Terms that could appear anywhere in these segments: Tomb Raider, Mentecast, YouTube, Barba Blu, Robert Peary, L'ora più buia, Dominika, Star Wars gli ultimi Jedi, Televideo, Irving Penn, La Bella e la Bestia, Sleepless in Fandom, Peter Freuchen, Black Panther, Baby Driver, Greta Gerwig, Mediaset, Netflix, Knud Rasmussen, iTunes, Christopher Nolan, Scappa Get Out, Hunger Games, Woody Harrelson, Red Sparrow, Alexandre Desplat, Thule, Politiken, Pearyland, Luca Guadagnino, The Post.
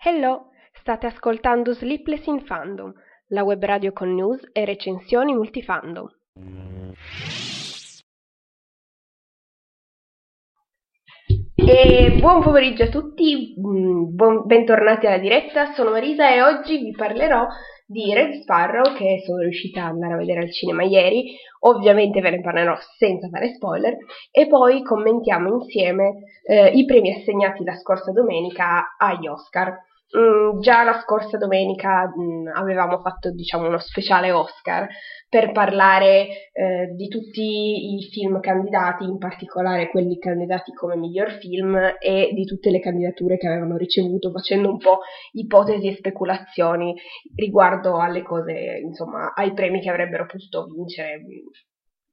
Hello, state ascoltando Sleepless in Fandom, la web radio con news e recensioni multifandom. E buon pomeriggio a tutti, bentornati alla diretta, sono Marisa e oggi vi parlerò di Red Sparrow, che sono riuscita ad andare a vedere al cinema ieri. Ovviamente ve ne parlerò senza fare spoiler, e poi commentiamo insieme i premi assegnati la scorsa domenica agli Oscar. Già la scorsa domenica avevamo fatto, diciamo, uno speciale Oscar per parlare di tutti i film candidati, in particolare quelli candidati come miglior film, e di tutte le candidature che avevano ricevuto, facendo un po' ipotesi e speculazioni riguardo alle cose, insomma, ai premi che avrebbero potuto vincere,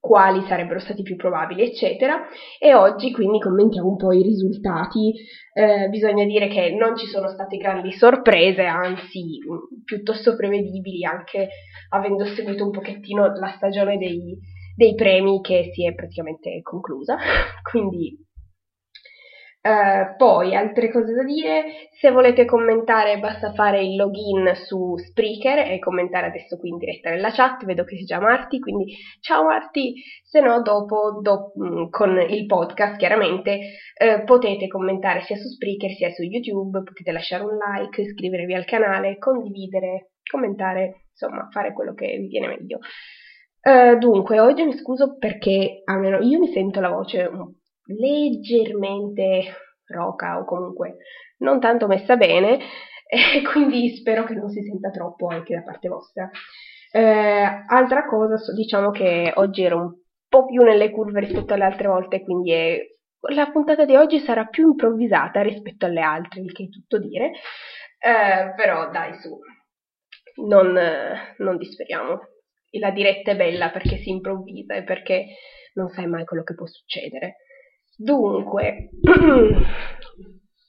quali sarebbero stati più probabili, eccetera. E oggi quindi commentiamo un po' i risultati. Bisogna dire che non ci sono state grandi sorprese, anzi piuttosto prevedibili, anche avendo seguito un pochettino la stagione dei premi che si è praticamente conclusa, quindi... poi altre cose da dire: se volete commentare basta fare il login su Spreaker e commentare adesso qui in diretta nella chat. Vedo che c'è già Marti, quindi ciao Marti. Se no dopo con il podcast chiaramente potete commentare sia su Spreaker sia su YouTube, potete lasciare un like, iscrivervi al canale, condividere, commentare, insomma fare quello che vi viene meglio. Dunque oggi mi scuso perché almeno io mi sento la voce leggermente roca, o comunque non tanto messa bene, e quindi spero che non si senta troppo anche da parte vostra. Altra cosa, diciamo che oggi ero un po' più nelle curve rispetto alle altre volte, quindi la puntata di oggi sarà più improvvisata rispetto alle altre, il che è tutto dire, però dai su, non disperiamo, la diretta è bella perché si improvvisa e perché non sai mai quello che può succedere. Dunque,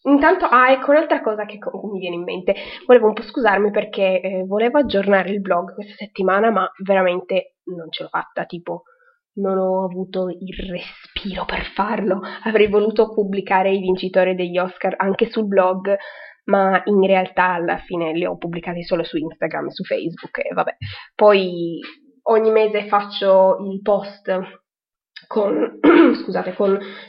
intanto, ecco un'altra cosa che mi viene in mente. Volevo un po' scusarmi perché volevo aggiornare il blog questa settimana, ma veramente non ce l'ho fatta, tipo non ho avuto il respiro per farlo. Avrei voluto pubblicare i vincitori degli Oscar anche sul blog, ma in realtà alla fine li ho pubblicati solo su Instagram, su Facebook e vabbè. Poi ogni mese faccio il post con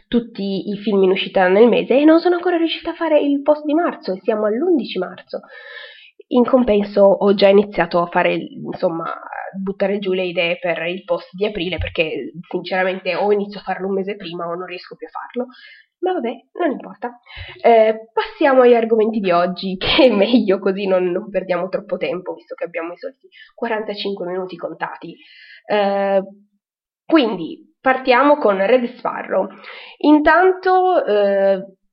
tutti i film in uscita nel mese, e non sono ancora riuscita a fare il post di marzo e siamo all'11 marzo. In compenso ho già iniziato a fare, insomma, buttare giù le idee per il post di aprile, perché sinceramente o inizio a farlo un mese prima o non riesco più a farlo, ma vabbè, non importa. Passiamo agli argomenti di oggi, che è meglio così non perdiamo troppo tempo, visto che abbiamo i soliti 45 minuti contati. Quindi partiamo con Red Sparrow. Intanto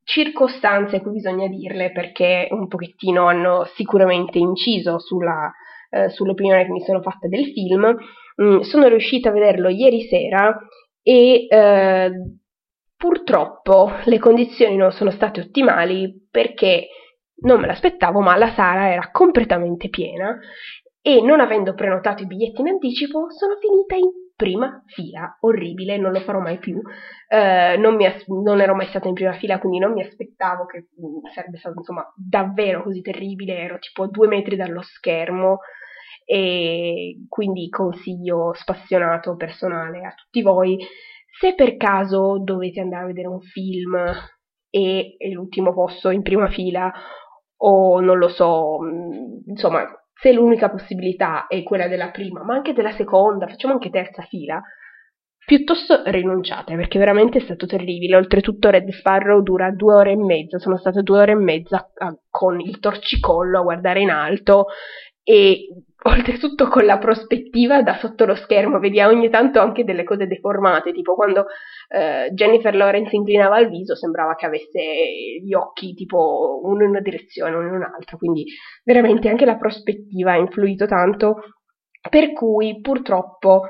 circostanze qui bisogna dirle, perché un pochettino hanno sicuramente inciso sull'opinione che mi sono fatta del film. Sono riuscita a vederlo ieri sera e purtroppo le condizioni non sono state ottimali, perché non me l'aspettavo, ma la sala era completamente piena e, non avendo prenotato i biglietti in anticipo, sono finita in prima fila. Orribile, non lo farò mai più. Non ero mai stata in prima fila, quindi non mi aspettavo che sarebbe stato, insomma, davvero così terribile. Ero tipo 2 metri dallo schermo, e quindi consiglio spassionato personale a tutti voi: se per caso dovete andare a vedere un film e l'ultimo posto in prima fila, o non lo so, insomma, se l'unica possibilità è quella della prima, ma anche della seconda, facciamo anche terza fila, piuttosto rinunciate, perché veramente è stato terribile. Oltretutto Red Sparrow dura 2 ore e mezza, sono stata 2 ore e mezza con il torcicollo a guardare in alto, e oltretutto con la prospettiva da sotto lo schermo, vedi ogni tanto anche delle cose deformate, tipo quando Jennifer Lawrence inclinava il viso sembrava che avesse gli occhi tipo uno in una direzione, uno in un'altra, quindi veramente anche la prospettiva ha influito tanto, per cui purtroppo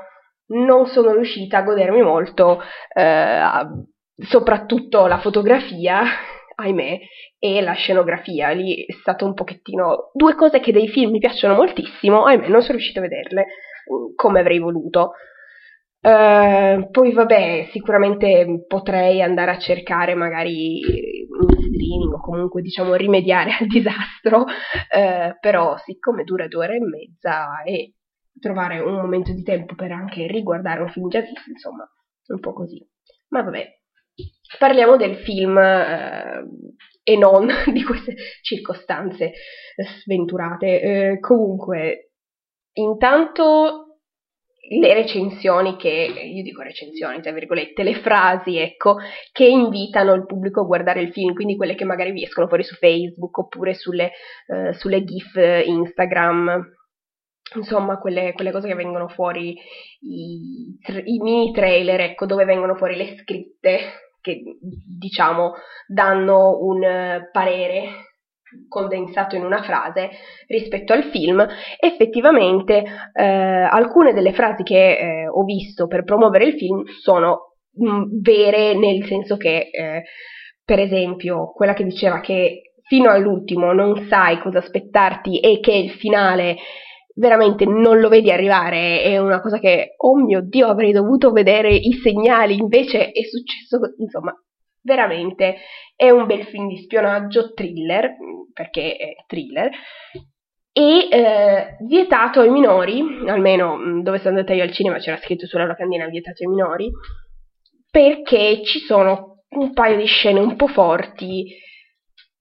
non sono riuscita a godermi molto soprattutto la fotografia, ahimè, e la scenografia. Lì è stato un pochettino, 2 cose che dei film mi piacciono moltissimo, ahimè non sono riuscita a vederle come avrei voluto. Poi vabbè, sicuramente potrei andare a cercare magari in streaming o comunque diciamo rimediare al disastro, però siccome dura 2 ore e mezza e trovare un momento di tempo per anche riguardare un film già visto, insomma, un po' così. Ma vabbè, parliamo del film e non di queste circostanze sventurate. Comunque, intanto le recensioni, che io dico recensioni tra virgolette, le frasi, ecco, che invitano il pubblico a guardare il film, quindi quelle che magari vi escono fuori su Facebook oppure sulle GIF Instagram, insomma quelle cose che vengono fuori, i mini trailer, ecco, dove vengono fuori le scritte che diciamo danno un parere condensato in una frase rispetto al film. Effettivamente alcune delle frasi che ho visto per promuovere il film sono vere, nel senso che per esempio quella che diceva che fino all'ultimo non sai cosa aspettarti e che il finale veramente non lo vedi arrivare, è una cosa che, oh mio Dio, avrei dovuto vedere i segnali, invece è successo, insomma. Veramente è un bel film di spionaggio thriller, perché è thriller, e vietato ai minori, almeno dove sono andata io al cinema c'era scritto sulla locandina vietato ai minori, perché ci sono un paio di scene un po' forti,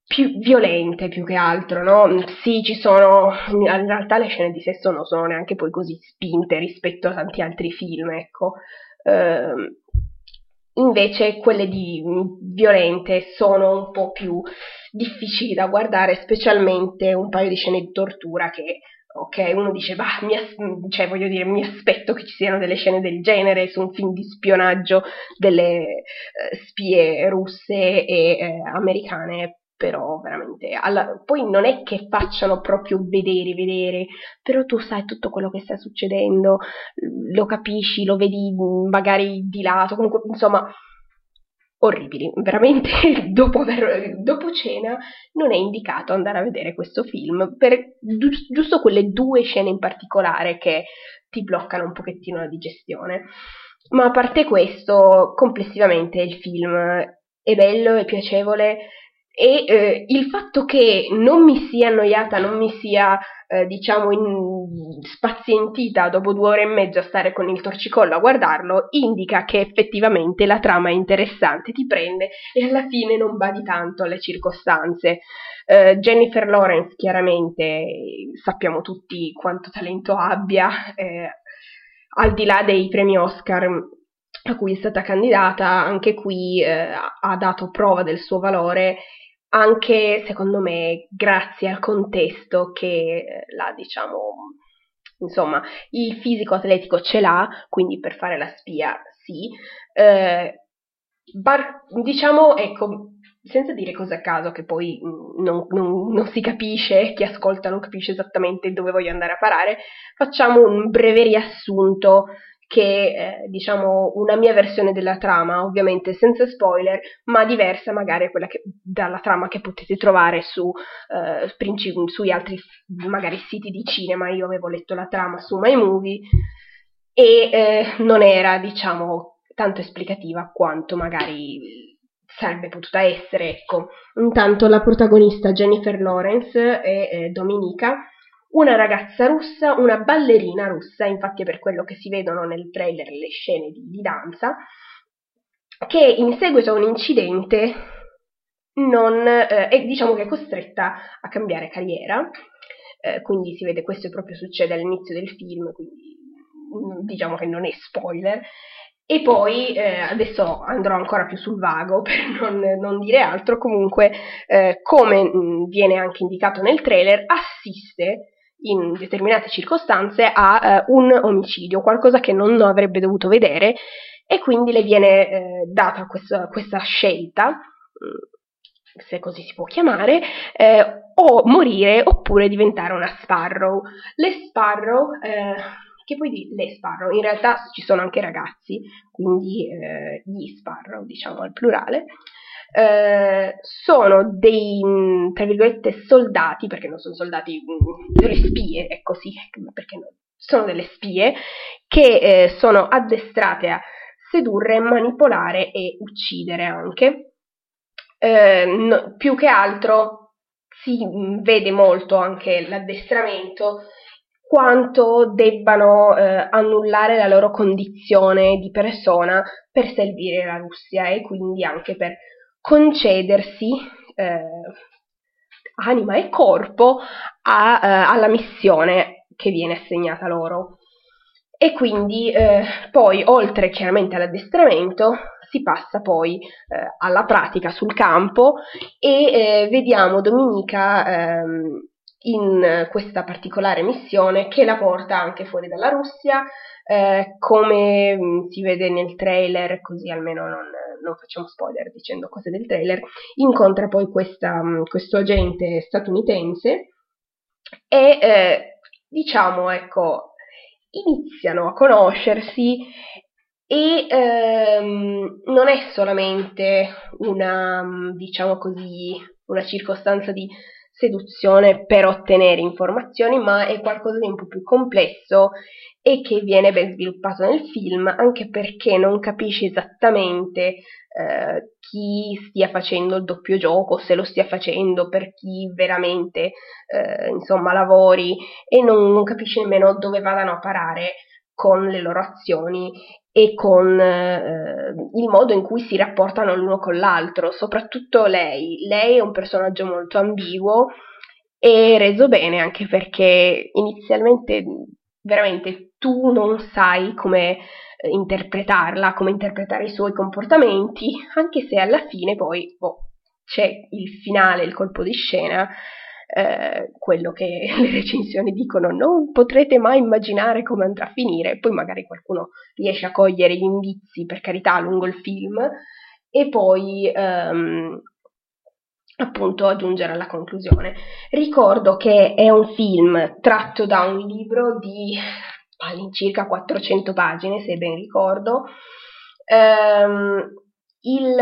più violente più che altro, no? Sì, ci sono, in realtà le scene di sesso non sono neanche poi così spinte rispetto a tanti altri film, ecco. Invece quelle di violente sono un po' più difficili da guardare, specialmente un paio di scene di tortura che, ok, uno dice, bah, mi aspetto che ci siano delle scene del genere su un film di spionaggio delle spie russe e americane, però veramente, poi non è che facciano proprio vedere, però tu sai tutto quello che sta succedendo, lo capisci, lo vedi magari di lato, comunque, insomma, orribili, veramente. Dopo cena non è indicato andare a vedere questo film, per giusto quelle 2 scene in particolare che ti bloccano un pochettino la digestione. Ma a parte questo, complessivamente il film è bello, è piacevole, e il fatto che non mi sia annoiata, non mi sia spazientita dopo 2 ore e mezza a stare con il torcicollo a guardarlo, indica che effettivamente la trama è interessante, ti prende e alla fine non badi tanto alle circostanze. Jennifer Lawrence, chiaramente sappiamo tutti quanto talento abbia, al di là dei premi Oscar a cui è stata candidata, anche qui ha dato prova del suo valore, anche secondo me grazie al contesto che la, diciamo, insomma, il fisico atletico ce l'ha, quindi per fare la spia sì, diciamo, ecco, senza dire cose a caso che poi non si capisce, chi ascolta non capisce esattamente dove voglio andare a parare, facciamo un breve riassunto che diciamo una mia versione della trama, ovviamente senza spoiler, ma diversa magari dalla trama che potete trovare sugli altri magari siti di cinema. Io avevo letto la trama su My Movie e non era, diciamo, tanto esplicativa quanto magari sarebbe potuta essere, ecco. Intanto la protagonista Jennifer Lawrence è Dominika, una ragazza russa, una ballerina russa, infatti è per quello che si vedono nel trailer le scene di danza, che in seguito a un incidente è, diciamo, che è costretta a cambiare carriera, quindi si vede, questo proprio succede all'inizio del film, quindi diciamo che non è spoiler. E poi, adesso andrò ancora più sul vago per non dire altro, comunque, come viene anche indicato nel trailer, assiste in determinate circostanze a un omicidio, qualcosa che non avrebbe dovuto vedere, e quindi le viene data questa scelta, se così si può chiamare, o morire oppure diventare una Sparrow. Che poi le Sparrow, in realtà ci sono anche ragazzi, quindi gli Sparrow, diciamo al plurale, sono dei, tra virgolette, soldati, perché non sono soldati, delle spie, ecco, sì, perché no, sono delle spie che sono addestrate a sedurre, manipolare e uccidere anche. No, più che altro si vede molto anche l'addestramento, quanto debbano annullare la loro condizione di persona per servire la Russia e quindi anche per concedersi anima e corpo alla missione che viene assegnata loro. E quindi poi, oltre chiaramente all'addestramento, si passa poi alla pratica sul campo e vediamo Dominika in questa particolare missione che la porta anche fuori dalla Russia, come si vede nel trailer, così almeno non facciamo spoiler dicendo cose del trailer. Incontra poi questo agente statunitense e diciamo, ecco, iniziano a conoscersi e non è solamente una, diciamo così, una circostanza di seduzione per ottenere informazioni, ma è qualcosa di un po' più complesso e che viene ben sviluppato nel film, anche perché non capisci esattamente chi stia facendo il doppio gioco, se lo stia facendo per chi veramente insomma lavori, e non capisci nemmeno dove vadano a parare con le loro azioni e con il modo in cui si rapportano l'uno con l'altro, soprattutto lei. Lei è un personaggio molto ambiguo e reso bene, anche perché inizialmente veramente tu non sai come interpretarla, come interpretare i suoi comportamenti, anche se alla fine poi c'è il finale, il colpo di scena, quello che le recensioni dicono non potrete mai immaginare come andrà a finire. Poi magari qualcuno riesce a cogliere gli indizi, per carità, lungo il film, e poi appunto aggiungere alla conclusione. Ricordo che è un film tratto da un libro di all'incirca 400 pagine, se ben ricordo. Il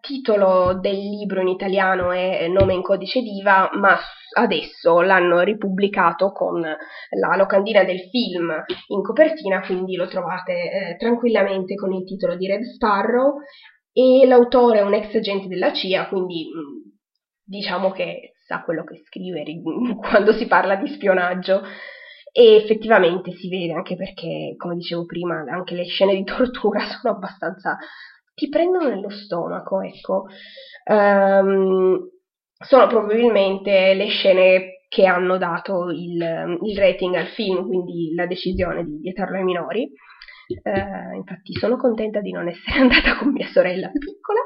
titolo del libro in italiano è Nome in Codice Diva, ma adesso l'hanno ripubblicato con la locandina del film in copertina, quindi lo trovate tranquillamente con il titolo di Red Sparrow, e l'autore è un ex agente della CIA, quindi diciamo che sa quello che scrive quando si parla di spionaggio. E effettivamente si vede, anche perché, come dicevo prima, anche le scene di tortura sono abbastanza... ti prendono nello stomaco, ecco. Sono probabilmente le scene che hanno dato il rating al film, quindi la decisione di vietarlo ai minori. Infatti sono contenta di non essere andata con mia sorella più piccola.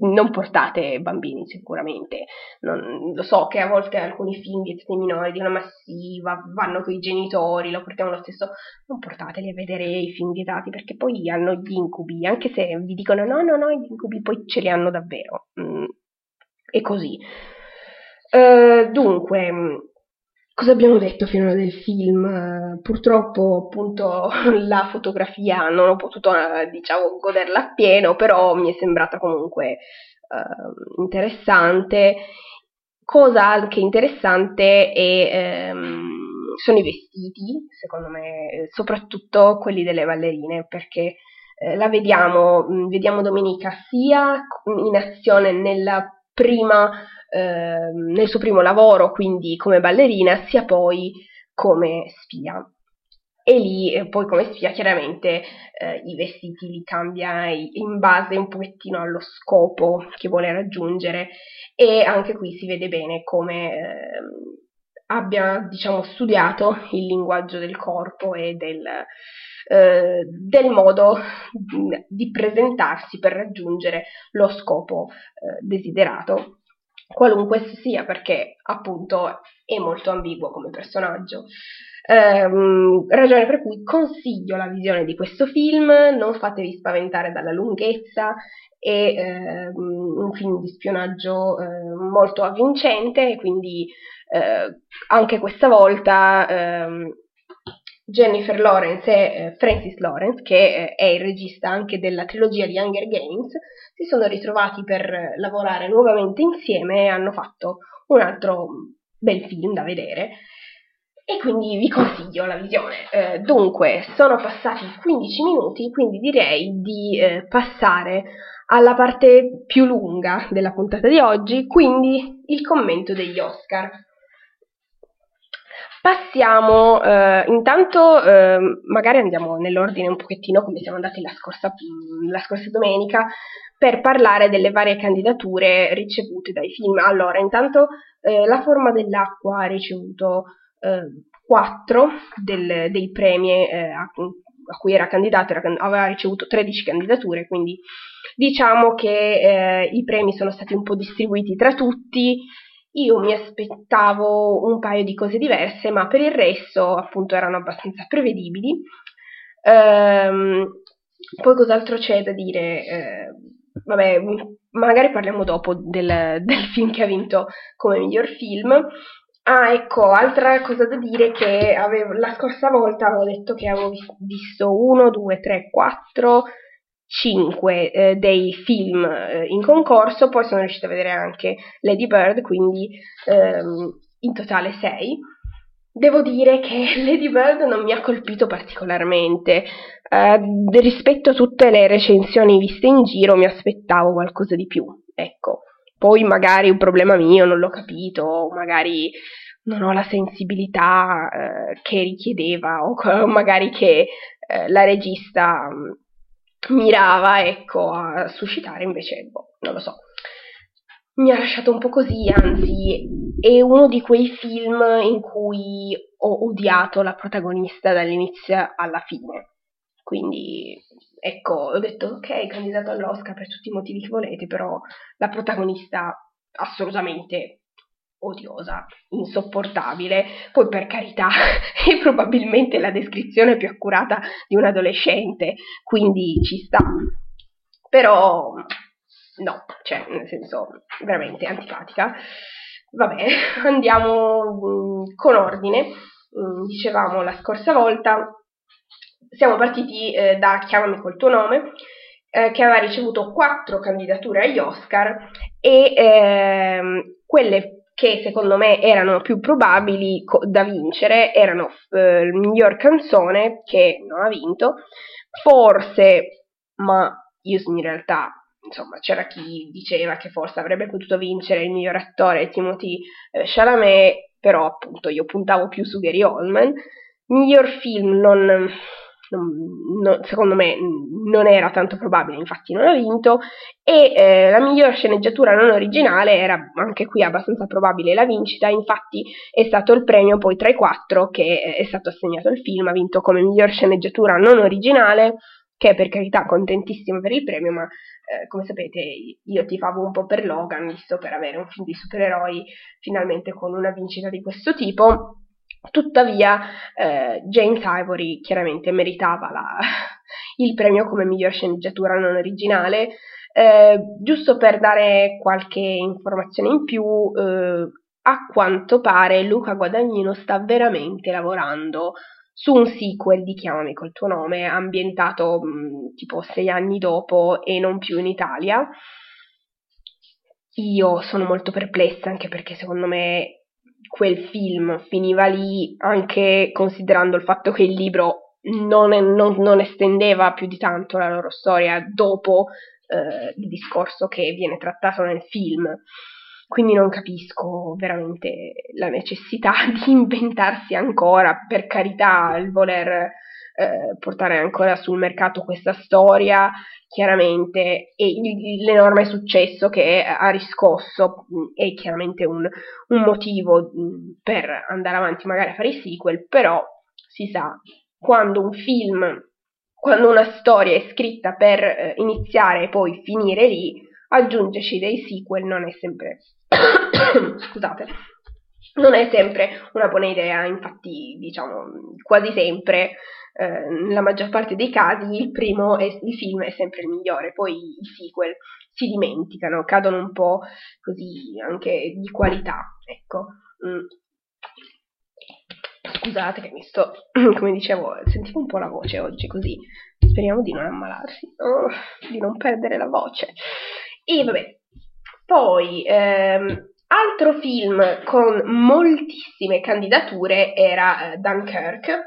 Non portate bambini sicuramente. Lo so che a volte alcuni film vietati ai minori di una massiva vanno con i genitori, lo portiamo lo stesso. Non portateli a vedere i film vietati, perché poi hanno gli incubi, anche se vi dicono no, gli incubi poi ce li hanno davvero. E così. Dunque, cosa abbiamo detto finora del film? Purtroppo, appunto, la fotografia non ho potuto, diciamo, goderla appieno, però mi è sembrata comunque interessante. Cosa anche interessante sono i vestiti, secondo me, soprattutto quelli delle ballerine, perché la vediamo Dominika sia in azione nel suo primo lavoro, quindi come ballerina, sia poi come spia. E lì poi come spia chiaramente i vestiti li cambia in base un pochettino allo scopo che vuole raggiungere, e anche qui si vede bene come abbia, diciamo, studiato il linguaggio del corpo e del modo di presentarsi per raggiungere lo scopo desiderato, qualunque esso sia, perché appunto è molto ambiguo come personaggio. Ragione per cui consiglio la visione di questo film. Non fatevi spaventare dalla lunghezza, è un film di spionaggio molto avvincente, quindi anche questa volta Jennifer Lawrence e Francis Lawrence, che è il regista anche della trilogia di Hunger Games, si sono ritrovati per lavorare nuovamente insieme e hanno fatto un altro bel film da vedere. e quindi vi consiglio la visione. Dunque, sono passati 15 minuti, quindi direi di passare alla parte più lunga della puntata di oggi, quindi il commento degli Oscar. Passiamo, intanto magari andiamo nell'ordine un pochettino come siamo andati la scorsa domenica, per parlare delle varie candidature ricevute dai film. Allora, intanto La forma dell'acqua ha ricevuto 4 dei premi a cui era candidato, aveva ricevuto 13 candidature, quindi diciamo che i premi sono stati un po' distribuiti tra tutti. Io mi aspettavo un paio di cose diverse, ma per il resto appunto erano abbastanza prevedibili. Poi cos'altro c'è da dire? Vabbè, magari parliamo dopo del film che ha vinto come miglior film. Ah, ecco, altra cosa da dire che la scorsa volta avevo detto che avevo visto 1, 2, 3, 4, 5 dei film in concorso, poi sono riuscita a vedere anche Lady Bird, quindi in totale 6. Devo dire che Lady Bird non mi ha colpito particolarmente. Rispetto a tutte le recensioni viste in giro mi aspettavo qualcosa di più, ecco. Poi magari un problema mio, non l'ho capito, o magari non ho la sensibilità che richiedeva, o magari che la regista mirava, ecco, a suscitare, invece, non lo so. Mi ha lasciato un po' così, anzi, è uno di quei film in cui ho odiato la protagonista dall'inizio alla fine. Quindi, ecco, ho detto, ok, candidato all'Oscar per tutti i motivi che volete, però la protagonista assolutamente odiosa, insopportabile. Poi, per carità, è probabilmente la descrizione più accurata di un adolescente, quindi ci sta. Però, no, cioè, nel senso, veramente antipatica. Vabbè, andiamo con ordine. Dicevamo la scorsa volta, siamo partiti da Chiamami col tuo nome, che aveva ricevuto 4 candidature agli Oscar, e quelle che secondo me erano più probabili da vincere erano miglior canzone, che non ha vinto, forse, ma io in realtà, insomma, c'era chi diceva che forse avrebbe potuto vincere il miglior attore Timothée Chalamet, però appunto io puntavo più su Gary Oldman. Miglior film secondo me non era tanto probabile, infatti non ha vinto, e la miglior sceneggiatura non originale era anche qui abbastanza probabile la vincita, infatti è stato il premio poi tra i 4 che è stato assegnato al film. Ha vinto come miglior sceneggiatura non originale, che per carità, contentissimo per il premio, ma come sapete io tifavo un po' per Logan, visto per avere un film di supereroi finalmente con una vincita di questo tipo. Tuttavia, James Ivory chiaramente meritava il premio come miglior sceneggiatura non originale. Giusto per dare qualche informazione in più, a quanto pare Luca Guadagnino sta veramente lavorando su un sequel di Chiamami col tuo nome, ambientato tipo 6 anni dopo e non più in Italia. Io sono molto perplessa, anche perché secondo me quel film finiva lì, anche considerando il fatto che il libro non estendeva più di tanto la loro storia dopo il discorso che viene trattato nel film. Quindi non capisco veramente la necessità di inventarsi ancora, per carità, il voler portare ancora sul mercato questa storia, chiaramente, e l'enorme successo che ha riscosso è chiaramente un motivo per andare avanti magari a fare i sequel, però si sa, quando una storia è scritta per iniziare e poi finire lì, aggiungerci dei sequel non è sempre una buona idea. Infatti, diciamo, quasi sempre, nella maggior parte dei casi, il film è sempre il migliore, poi i sequel si dimenticano, cadono un po' così anche di qualità, ecco. Scusate che mi sto, come dicevo, sentivo un po' la voce oggi così, speriamo di non ammalarsi, di non perdere la voce. E vabbè, poi Altro film con moltissime candidature era Dunkirk.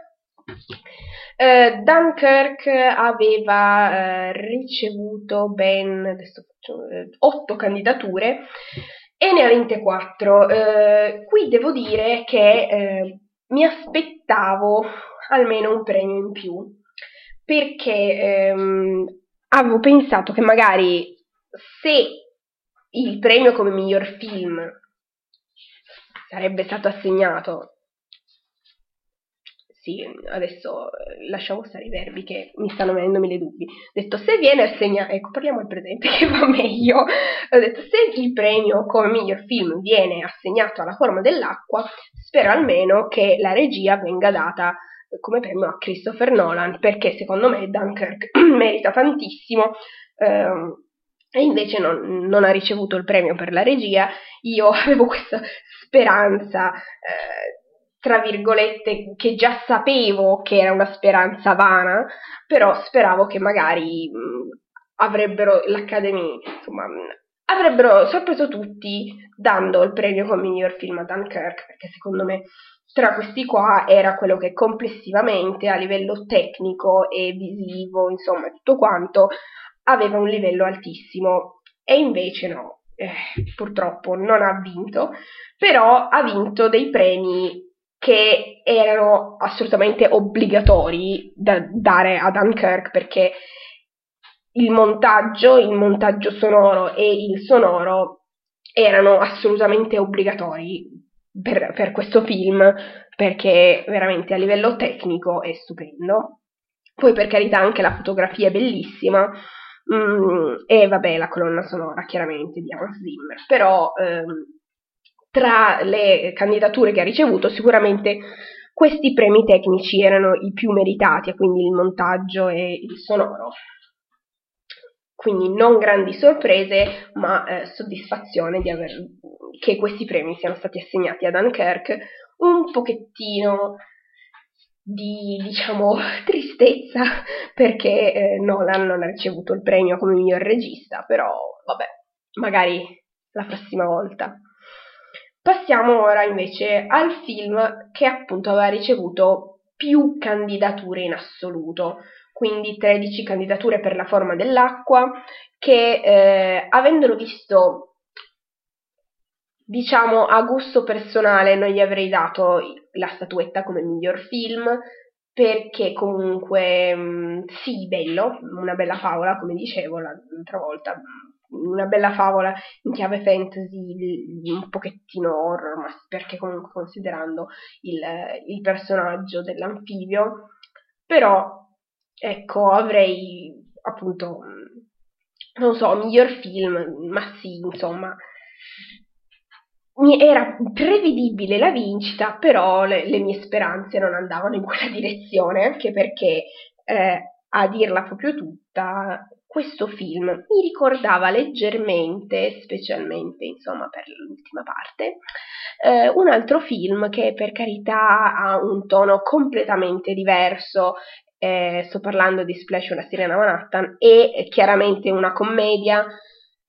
Dunkirk aveva ricevuto ben 8 candidature e ne ha vinte 4. Qui devo dire che mi aspettavo almeno un premio in più, perché avevo pensato che magari se il premio come miglior film sarebbe stato assegnato... Sì, adesso lasciamo stare i verbi che mi stanno venendo mille dubbi. Ho detto, se viene assegnato... Ecco, parliamo al presente che va meglio. Ho detto, se il premio come miglior film viene assegnato alla Forma dell'acqua, spero almeno che la regia venga data come premio a Christopher Nolan, perché secondo me Dunkirk merita tantissimo. E invece non ha ricevuto il premio per la regia. Io avevo questa speranza, tra virgolette, che già sapevo che era una speranza vana, però speravo che magari l'Academy avrebbero sorpreso tutti dando il premio come miglior film a Dunkirk, perché secondo me tra questi qua era quello che complessivamente a livello tecnico e visivo, insomma tutto quanto, aveva un livello altissimo, e invece no, purtroppo non ha vinto, però ha vinto dei premi che erano assolutamente obbligatori da dare a Dunkirk, perché il montaggio sonoro e il sonoro erano assolutamente obbligatori per questo film, perché veramente a livello tecnico è stupendo. Poi per carità anche la fotografia è bellissima, e vabbè la colonna sonora chiaramente di Hans Zimmer, però tra le candidature che ha ricevuto sicuramente questi premi tecnici erano i più meritati, quindi il montaggio e il sonoro. Quindi non grandi sorprese, ma soddisfazione di che questi premi siano stati assegnati a Dunkirk. Un pochettino di, diciamo, tristezza, perché Nolan non ha ricevuto il premio come miglior regista, però vabbè, magari la prossima volta. Passiamo ora invece al film che appunto aveva ricevuto più candidature in assoluto, quindi 13 candidature per La forma dell'acqua, che avendolo visto, diciamo, a gusto personale non gli avrei dato la statuetta come miglior film, perché comunque sì, bello, una bella favola, come dicevo l'altra volta, una bella favola in chiave fantasy, un pochettino horror, ma perché comunque considerando il personaggio dell'anfibio, però ecco, avrei appunto, non so, miglior film, ma sì, insomma, era prevedibile la vincita, però le mie speranze non andavano in quella direzione, anche perché a dirla proprio tutta, questo film mi ricordava leggermente, specialmente insomma per l'ultima parte, un altro film che per carità ha un tono completamente diverso. Sto parlando di Splash, una sirena Manhattan, e chiaramente una commedia,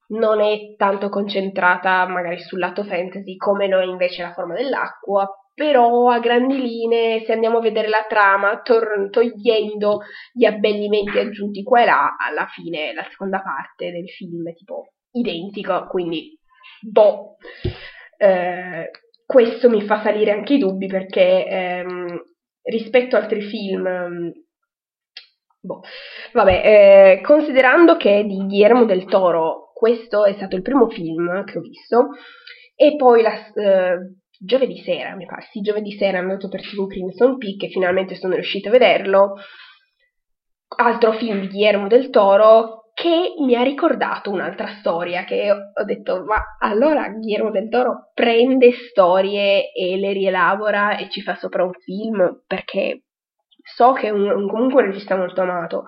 non è tanto concentrata magari sul lato fantasy come lo è invece La forma dell'acqua, però a grandi linee, se andiamo a vedere la trama, togliendo gli abbellimenti aggiunti qua e là, alla fine la seconda parte del film è tipo identico, quindi boh. Questo mi fa salire anche i dubbi, perché rispetto ad altri film, boh, vabbè, considerando che è di Guillermo del Toro, questo è stato il primo film che ho visto, e poi giovedì sera, mi pare, sì, giovedì sera è andato per TV Crimson Peak, e finalmente sono riuscita a vederlo, altro film di Guillermo del Toro, che mi ha ricordato un'altra storia, che ho detto, ma allora Guillermo del Toro prende storie e le rielabora e ci fa sopra un film, perché so che è comunque un regista molto amato,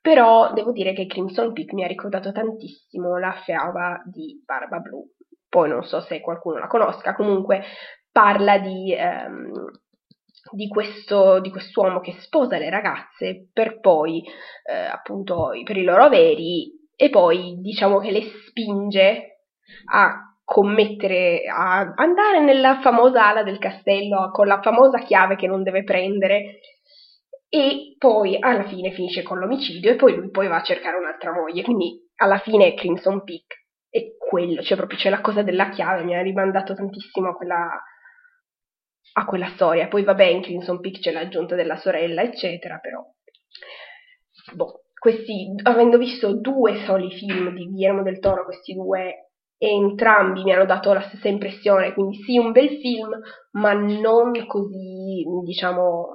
però devo dire che Crimson Peak mi ha ricordato tantissimo la fiaba di Barba Blu, poi non so se qualcuno la conosca, comunque parla di quest'uomo che sposa le ragazze per poi, appunto, per i loro averi, e poi diciamo che le spinge a commettere, a andare nella famosa ala del castello con la famosa chiave che non deve prendere, e poi alla fine finisce con l'omicidio e poi lui poi va a cercare un'altra moglie, quindi alla fine è Crimson Peak, è quello, cioè proprio c'è la cosa della chiave, mi ha rimandato tantissimo a quella storia. Poi vabbè, in Crimson Peak c'è l'aggiunta della sorella eccetera, però boh, questi, avendo visto due soli film di Guillermo del Toro, questi due, e entrambi mi hanno dato la stessa impressione, quindi sì, un bel film, ma non così, diciamo,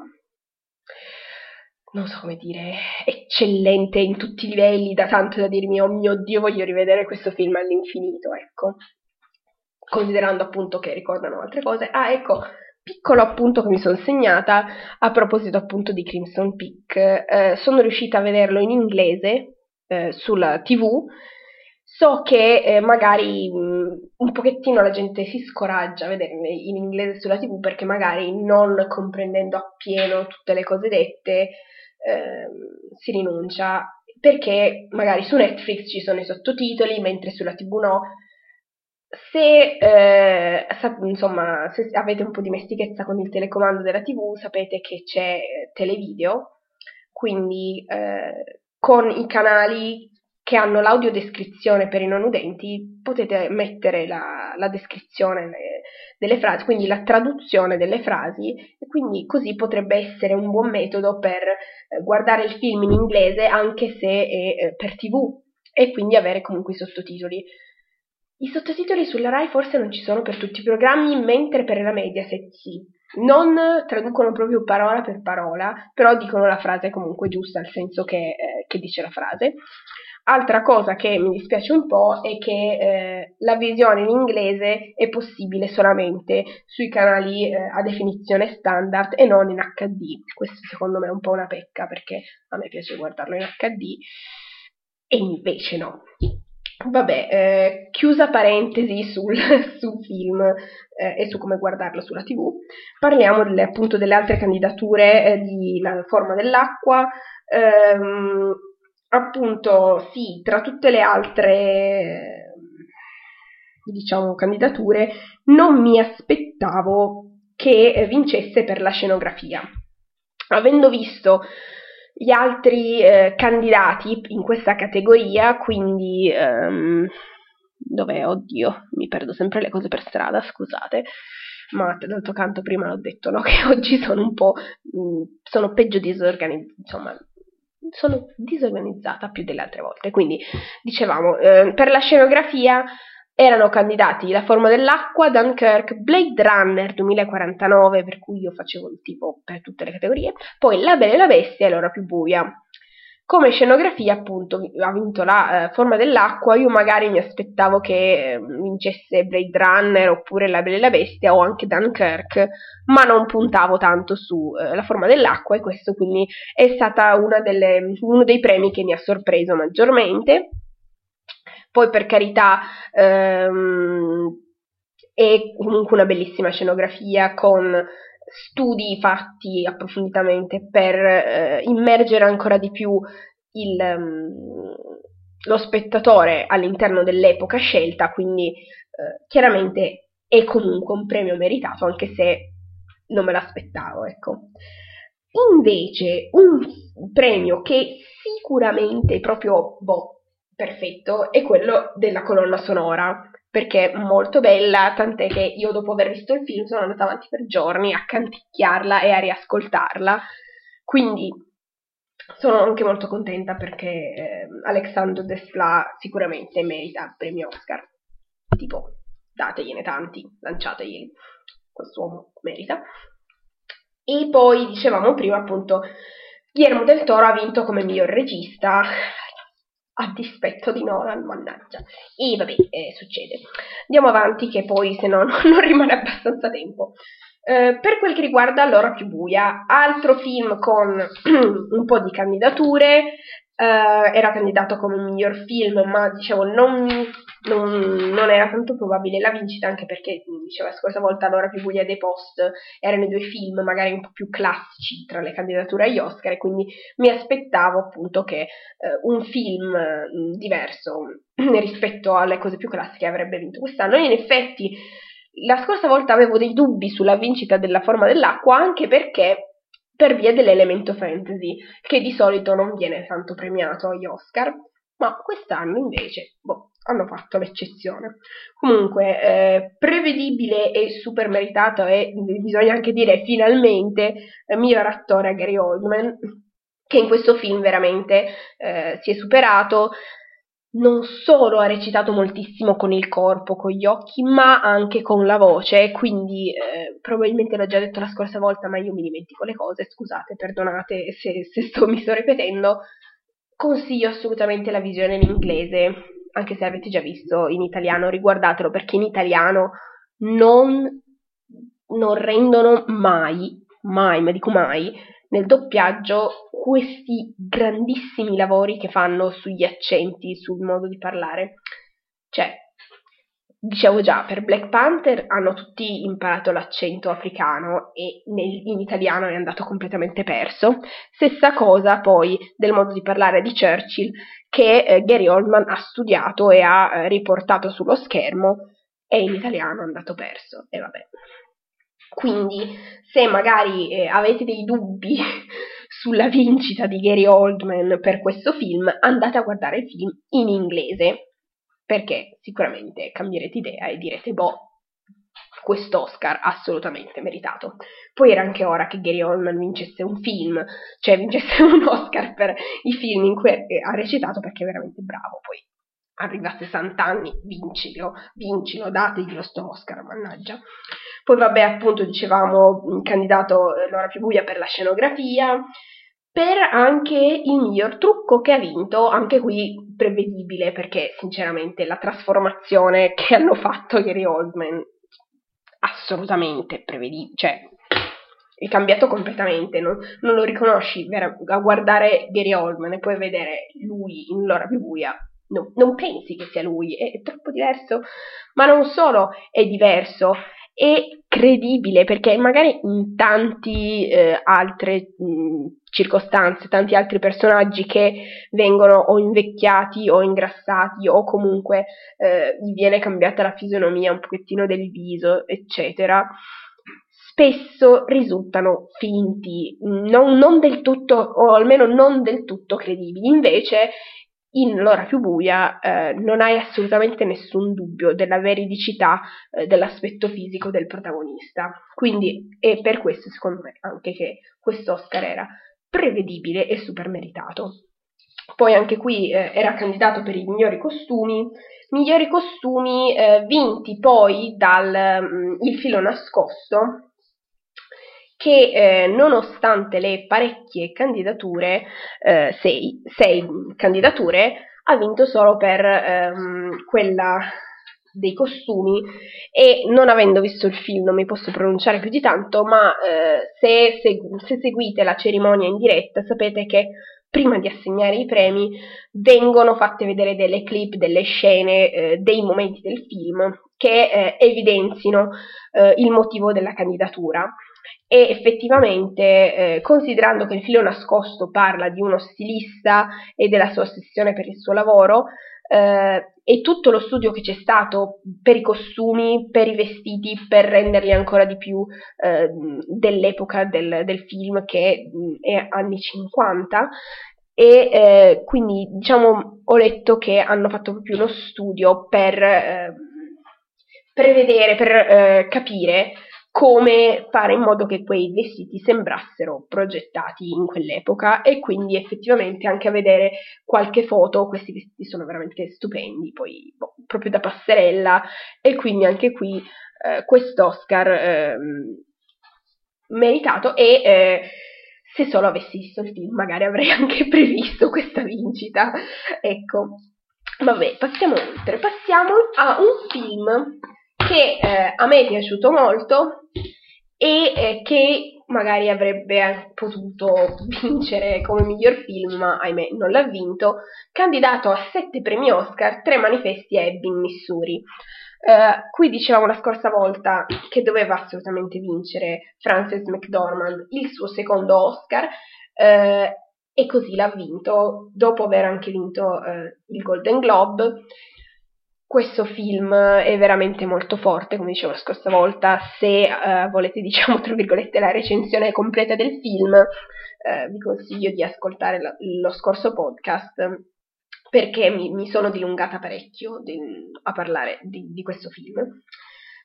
non so come dire, eccellente in tutti i livelli, da tanto da dirmi, oh mio Dio, voglio rivedere questo film all'infinito, ecco, considerando appunto che ricordano altre cose. Ah, ecco, piccolo appunto che mi sono segnata, a proposito appunto di Crimson Peak, sono riuscita a vederlo in inglese sulla TV. So che magari un pochettino la gente si scoraggia a vedere in inglese sulla TV, perché magari non comprendendo appieno tutte le cose dette si rinuncia, perché magari su Netflix ci sono i sottotitoli mentre sulla TV no. Se insomma, se avete un po' di mestichezza con il telecomando della TV, sapete che c'è televideo, quindi con i canali che hanno l'audiodescrizione per i non udenti, potete mettere la descrizione delle frasi, quindi la traduzione delle frasi, e quindi così potrebbe essere un buon metodo per guardare il film in inglese anche se è per TV, e quindi avere comunque i sottotitoli. I sottotitoli sulla Rai forse non ci sono per tutti i programmi, mentre per la Mediaset sì. Non traducono proprio parola per parola, però dicono la frase comunque giusta, nel senso che dice la frase. Altra cosa che mi dispiace un po' è che la visione in inglese è possibile solamente sui canali a definizione standard e non in HD. Questo secondo me è un po' una pecca, perché a me piace guardarlo in HD e invece no. Vabbè, chiusa parentesi sul film e su come guardarlo sulla TV, parliamo appunto delle altre candidature di La forma dell'acqua. Appunto, sì, tra tutte le altre, diciamo, candidature, non mi aspettavo che vincesse per la scenografia. Avendo visto gli altri candidati in questa categoria, quindi dov'è? Oddio, mi perdo sempre le cose per strada, scusate. Ma d'altro canto prima l'ho detto, no? Che oggi sono un po', sono peggio disorganizzata, insomma, sono disorganizzata più delle altre volte. Quindi dicevamo, per la scenografia erano candidati La forma dell'acqua, Dunkirk, Blade Runner 2049, per cui io facevo il tipo per tutte le categorie, poi La Bella e la Bestia e L'ora più buia. Come scenografia appunto ha vinto La forma dell'acqua. Io magari mi aspettavo che vincesse Blade Runner oppure La Bella e la Bestia o anche Dunkirk, ma non puntavo tanto su La forma dell'acqua, e questo quindi è stata uno dei premi che mi ha sorpreso maggiormente. Poi per carità è comunque una bellissima scenografia con studi fatti approfonditamente per immergere ancora di più lo spettatore all'interno dell'epoca scelta, quindi chiaramente è comunque un premio meritato, anche se non me l'aspettavo, ecco. Invece un premio che sicuramente proprio perfetto è quello della colonna sonora, perché è molto bella, tant'è che io dopo aver visto il film sono andata avanti per giorni a canticchiarla e a riascoltarla, quindi sono anche molto contenta perché Alexandre Desplat sicuramente merita il premio Oscar, tipo dategliene tanti, lanciategli, quest'uomo merita. E poi dicevamo prima appunto Guillermo del Toro ha vinto come miglior regista, a dispetto di Nolan, mannaggia. E vabbè, succede. Andiamo avanti che poi se no non rimane abbastanza tempo. Per quel che riguarda L'ora più buia, altro film con un po' di candidature, era candidato come miglior film, ma dicevo non non era tanto probabile la vincita, anche perché, come diceva la scorsa volta, L'ora più buia dei post erano i due film magari un po' più classici tra le candidature agli Oscar, e quindi mi aspettavo appunto che un film diverso rispetto alle cose più classiche avrebbe vinto quest'anno. E in effetti la scorsa volta avevo dei dubbi sulla vincita della forma dell'acqua, anche perché per via dell'elemento fantasy, che di solito non viene tanto premiato agli Oscar, ma quest'anno invece hanno fatto l'eccezione. Comunque, prevedibile e super meritato, e bisogna anche dire finalmente, miglior attore Gary Oldman, che in questo film veramente si è superato. Non solo ha recitato moltissimo con il corpo, con gli occhi, ma anche con la voce, quindi probabilmente l'ho già detto la scorsa volta, ma io mi dimentico le cose, scusate, perdonate se mi sto ripetendo. Consiglio assolutamente la visione in inglese, anche se avete già visto in italiano, riguardatelo, perché in italiano non rendono mai, ma dico mai, nel doppiaggio questi grandissimi lavori che fanno sugli accenti, sul modo di parlare. Cioè, dicevo già, per Black Panther hanno tutti imparato l'accento africano e in italiano è andato completamente perso. Stessa cosa poi del modo di parlare di Churchill, che Gary Oldman ha studiato e ha riportato sullo schermo, e in italiano è andato perso, e vabbè. Quindi, se magari avete dei dubbi sulla vincita di Gary Oldman per questo film, andate a guardare il film in inglese, perché sicuramente cambierete idea e direte, quest'Oscar assolutamente meritato. Poi era anche ora che Gary Oldman vincesse un film, cioè vincesse un Oscar per i film in cui ha recitato, perché è veramente bravo. Poi arriva a 60 anni, vincilo, dategli questo Oscar, mannaggia. Poi vabbè, appunto, dicevamo, candidato L'ora più buia per la scenografia, per anche il miglior trucco, che ha vinto, anche qui prevedibile, perché sinceramente la trasformazione che hanno fatto Gary Oldman, assolutamente prevedibile, cioè è cambiato completamente, non lo riconosci, a guardare Gary Oldman e poi vedere lui in L'ora più buia. No, non pensi che sia lui, è troppo diverso, ma non solo è diverso, è credibile, perché magari in tante altre circostanze, tanti altri personaggi che vengono o invecchiati o ingrassati, o comunque viene cambiata la fisionomia un pochettino del viso, eccetera, spesso risultano finti, non del tutto, o almeno non del tutto credibili. Invece in L'ora più buia non hai assolutamente nessun dubbio della veridicità dell'aspetto fisico del protagonista. Quindi è per questo, secondo me, anche che quest'Oscar era prevedibile e super meritato. Poi anche qui era candidato per i migliori costumi vinti poi dal Il filo nascosto, che nonostante le parecchie candidature, sei candidature, ha vinto solo per quella dei costumi, e non avendo visto il film non mi posso pronunciare più di tanto, ma se seguite la cerimonia in diretta sapete che prima di assegnare i premi vengono fatte vedere delle clip, delle scene, dei momenti del film che evidenzino il motivo della candidatura. E effettivamente, considerando che Il filo nascosto parla di uno stilista e della sua ossessione per il suo lavoro, e tutto lo studio che c'è stato per i costumi, per i vestiti, per renderli ancora di più dell'epoca del film, che è anni 50, e quindi diciamo ho letto che hanno fatto proprio uno studio per capire come fare in modo che quei vestiti sembrassero progettati in quell'epoca, e quindi effettivamente anche a vedere qualche foto questi vestiti sono veramente stupendi, poi proprio da passerella. E quindi anche qui quest'Oscar meritato, e se solo avessi visto il film magari avrei anche previsto questa vincita, ecco. Vabbè, passiamo oltre, passiamo a un film che a me è piaciuto molto e che magari avrebbe potuto vincere come miglior film, ma ahimè non l'ha vinto. Candidato a 7 premi Oscar, Tre manifesti a Ebbing, Missouri. Qui dicevamo la scorsa volta che doveva assolutamente vincere Frances McDormand il suo secondo Oscar, e così l'ha vinto, dopo aver anche vinto il Golden Globe. Questo film è veramente molto forte, come dicevo la scorsa volta. Se volete, diciamo, tra virgolette, la recensione completa del film, vi consiglio di ascoltare lo scorso podcast, perché mi sono dilungata parecchio a parlare di questo film.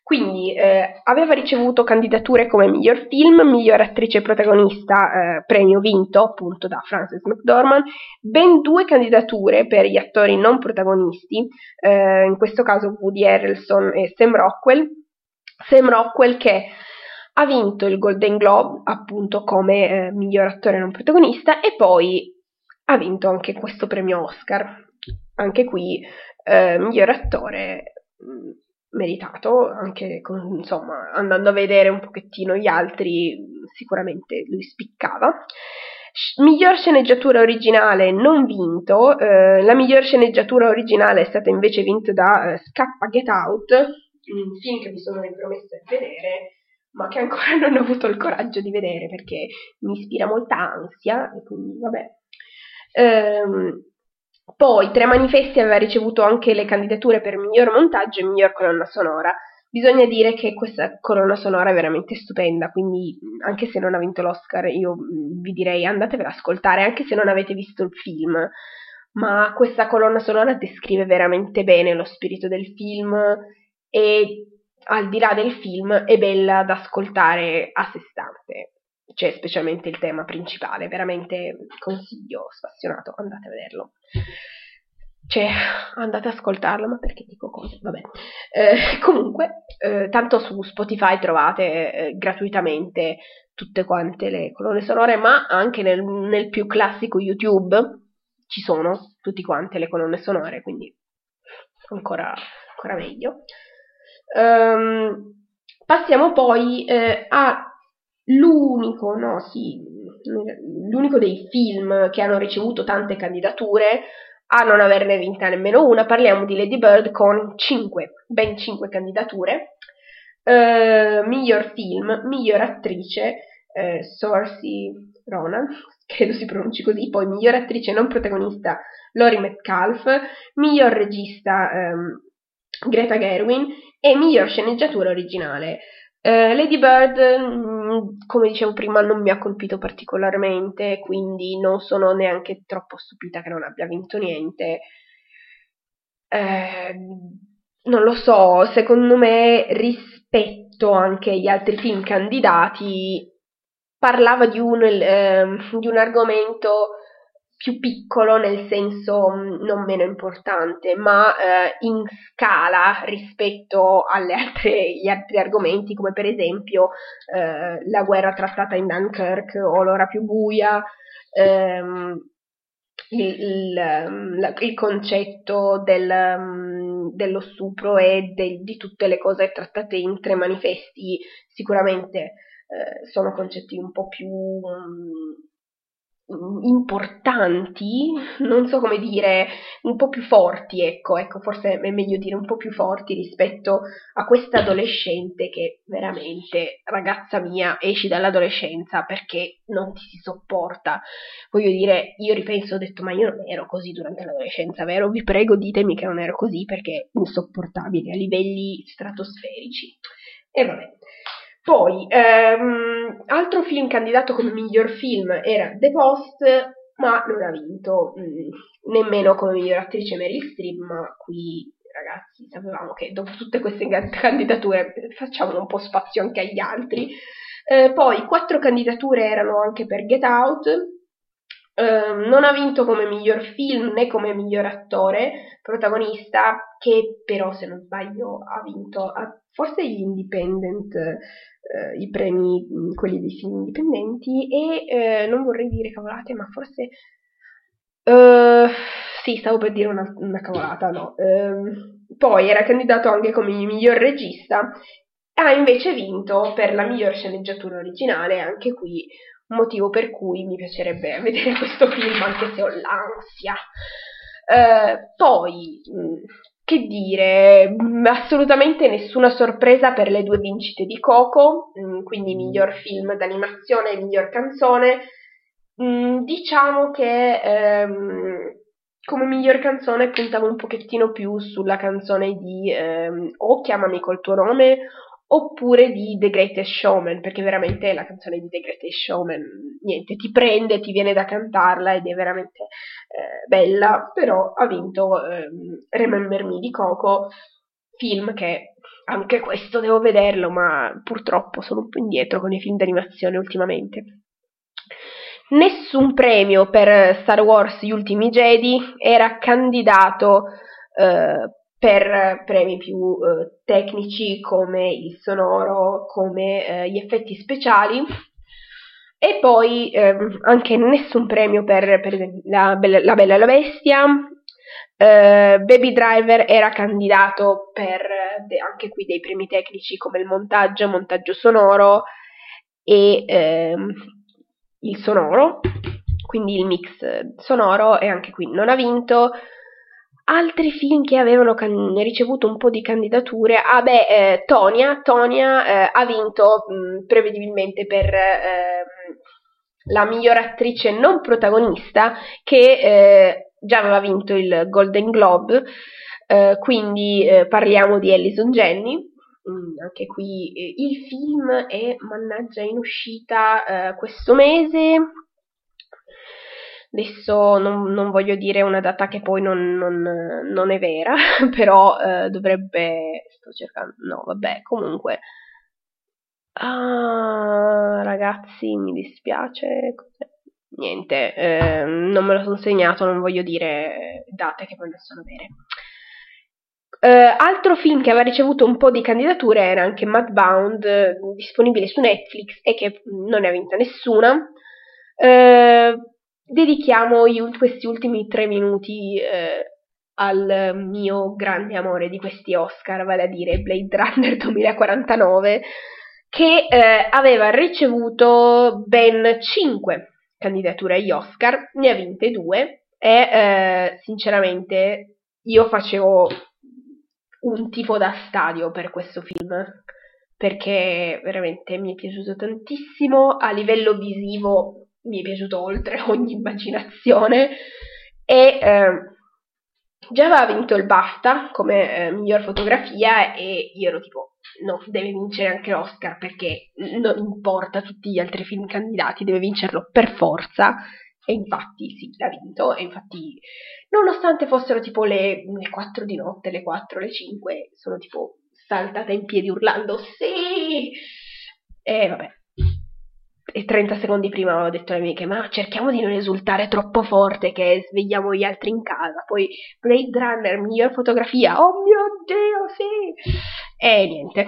Quindi aveva ricevuto candidature come miglior film, miglior attrice protagonista, premio vinto appunto da Frances McDormand, ben 2 candidature per gli attori non protagonisti, in questo caso Woody Harrelson e Sam Rockwell, che ha vinto il Golden Globe appunto come miglior attore non protagonista, e poi ha vinto anche questo premio Oscar, anche qui miglior attore meritato, anche con, insomma, andando a vedere un pochettino gli altri, sicuramente lui spiccava. Miglior sceneggiatura originale non vinto, la miglior sceneggiatura originale è stata invece vinta da Scappa Get Out, un film che mi sono ripromessa di vedere, ma che ancora non ho avuto il coraggio di vedere perché mi ispira molta ansia, e quindi vabbè. Poi Tre manifesti aveva ricevuto anche le candidature per miglior montaggio e miglior colonna sonora. Bisogna dire che questa colonna sonora è veramente stupenda, quindi anche se non ha vinto l'Oscar io vi direi andatevela ad ascoltare, anche se non avete visto il film, ma questa colonna sonora descrive veramente bene lo spirito del film, e al di là del film è bella da ascoltare a sé stante. C'è specialmente il tema principale, veramente consiglio spassionato, andate a vederlo. Cioè, andate ad ascoltarlo, ma perché dico cose? Vabbè. Comunque, tanto su Spotify trovate gratuitamente tutte quante le colonne sonore, ma anche nel più classico YouTube ci sono tutte quante le colonne sonore, quindi ancora meglio. Passiamo poi a... L'unico dei film che hanno ricevuto tante candidature a non averne vinta nemmeno una. Parliamo di Lady Bird con 5 candidature. Miglior film, miglior attrice, Saoirse Ronan, credo si pronunci così, poi miglior attrice non protagonista Laurie Metcalf, miglior regista Greta Gerwig e miglior sceneggiatura originale. Lady Bird, come dicevo prima, non mi ha colpito particolarmente, quindi non sono neanche troppo stupita che non abbia vinto niente. Non lo so, secondo me, rispetto anche agli altri film candidati, parlava di un argomento più piccolo, nel senso non meno importante, ma in scala rispetto agli altri argomenti, come per esempio la guerra trattata in Dunkirk o L'ora più buia, il concetto dello stupro e di tutte le cose trattate in Tre manifesti. Sicuramente sono concetti un po' più... importanti, non so come dire, un po' più forti, ecco, forse è meglio dire un po' più forti rispetto a questa adolescente che veramente, ragazza mia, esci dall'adolescenza perché non ti si sopporta. Voglio dire, io ripenso, ho detto, ma io non ero così durante l'adolescenza, vero? Vi prego, ditemi che non ero così, perché insopportabile a livelli stratosferici. E vabbè. Poi, altro film candidato come miglior film era The Post, ma non ha vinto nemmeno come miglior attrice Meryl Streep, ma qui, ragazzi, sapevamo che dopo tutte queste candidature facciamo un po' spazio anche agli altri. Poi, 4 candidature erano anche per Get Out, non ha vinto come miglior film né come miglior attore protagonista, che però, se non sbaglio, ha vinto forse gli independent, i premi, quelli dei film indipendenti, e non vorrei dire cavolate, ma forse... sì, stavo per dire una cavolata, no. Poi era candidato anche come miglior regista ha invece vinto per la miglior sceneggiatura originale, anche qui motivo per cui mi piacerebbe vedere questo film, anche se ho l'ansia. Poi, che dire, assolutamente nessuna sorpresa per le due vincite di Coco, quindi miglior film d'animazione e miglior canzone. Diciamo che come miglior canzone puntavo un pochettino più sulla canzone di o Chiamami col tuo nome, oppure di The Greatest Showman, perché veramente la canzone di The Greatest Showman, niente, ti prende, ti viene da cantarla ed è veramente bella, però ha vinto Remember Me di Coco, film che anche questo devo vederlo, ma purtroppo sono un po' indietro con i film d'animazione ultimamente. Nessun premio per Star Wars gli ultimi Jedi, era candidato per premi più tecnici come il sonoro, come gli effetti speciali, e poi anche nessun premio per La Bella e la Bestia. Baby Driver era candidato per anche qui dei premi tecnici come il montaggio sonoro e il sonoro, quindi il mix sonoro, e anche qui non ha vinto. Altri film che avevano ricevuto un po' di candidature, Tonya ha vinto prevedibilmente per la miglior attrice non protagonista, che già aveva vinto il Golden Globe, quindi parliamo di Allison Janney. Anche qui il film è, mannaggia, in uscita questo mese. Adesso non voglio dire una data che poi non è vera, però dovrebbe... Sto cercando... No, vabbè, comunque... Ah, ragazzi, mi dispiace... Niente, non me lo sono segnato, non voglio dire date che poi non sono vere. Altro film che aveva ricevuto un po' di candidature era anche Mudbound, disponibile su Netflix, e che non ne ha vinta nessuna. Dedichiamo questi ultimi 3 minuti al mio grande amore di questi Oscar, vale a dire Blade Runner 2049, che aveva ricevuto ben 5 candidature agli Oscar, ne ha vinte 2, e sinceramente io facevo un tifo da stadio per questo film, perché veramente mi è piaciuto tantissimo, a livello visivo mi è piaciuto oltre ogni immaginazione, e già aveva vinto il BAFTA come miglior fotografia, e io ero tipo, no, deve vincere anche l'Oscar, perché non importa tutti gli altri film candidati, deve vincerlo per forza, e infatti sì, l'ha vinto, e infatti nonostante fossero tipo le 4 di notte, le 4, le 5, sono tipo saltata in piedi urlando, sì! E vabbè. E 30 secondi prima ho detto alle mie amiche, ma cerchiamo di non esultare troppo forte che svegliamo gli altri in casa. Poi Blade Runner, miglior fotografia, oh mio Dio, sì! E niente.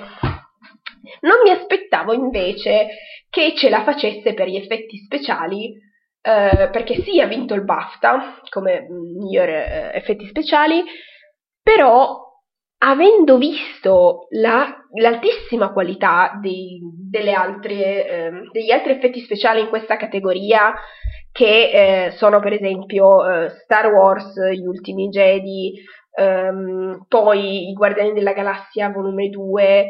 Non mi aspettavo invece che ce la facesse per gli effetti speciali, perché sì, ha vinto il BAFTA come miglior effetti speciali, però... Avendo visto l'altissima qualità degli altri effetti speciali in questa categoria, che sono per esempio Star Wars, gli ultimi Jedi, poi i Guardiani della Galassia volume 2,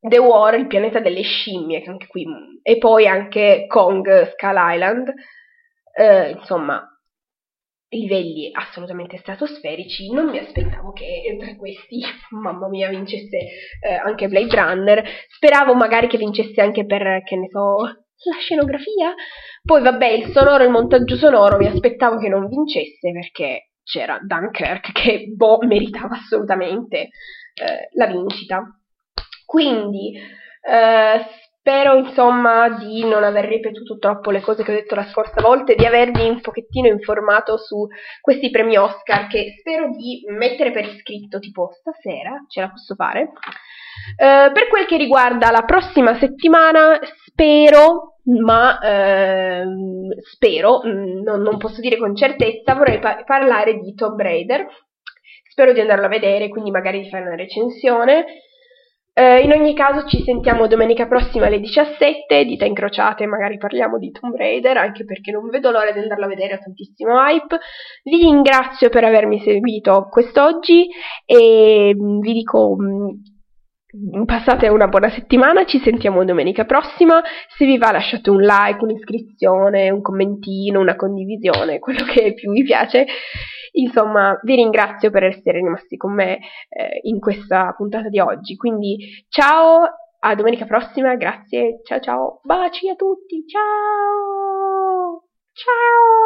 The War, il pianeta delle scimmie, anche qui, e poi anche Kong Skull Island, insomma... livelli assolutamente stratosferici. Non mi aspettavo che tra questi, mamma mia, vincesse anche Blade Runner. Speravo magari che vincesse anche per, che ne so, la scenografia. Poi vabbè, il sonoro, il montaggio sonoro, mi aspettavo che non vincesse, perché c'era Dunkirk che, boh, meritava assolutamente la vincita. Quindi spero, insomma, di non aver ripetuto troppo le cose che ho detto la scorsa volta e di avervi un pochettino informato su questi premi Oscar, che spero di mettere per iscritto tipo stasera, ce la posso fare. Per quel che riguarda la prossima settimana, spero, non posso dire con certezza, vorrei parlare di Tomb Raider. Spero di andarlo a vedere, quindi magari di fare una recensione. In ogni caso ci sentiamo domenica prossima alle 17, dita incrociate, magari parliamo di Tomb Raider, anche perché non vedo l'ora di andarla a vedere, ho tantissimo hype. Vi ringrazio per avermi seguito quest'oggi e vi dico passate una buona settimana, ci sentiamo domenica prossima, se vi va lasciate un like, un'iscrizione, un commentino, una condivisione, quello che più vi piace. Insomma, vi ringrazio per essere rimasti con me in questa puntata di oggi, quindi ciao, a domenica prossima, grazie, ciao ciao, baci a tutti, ciao, ciao!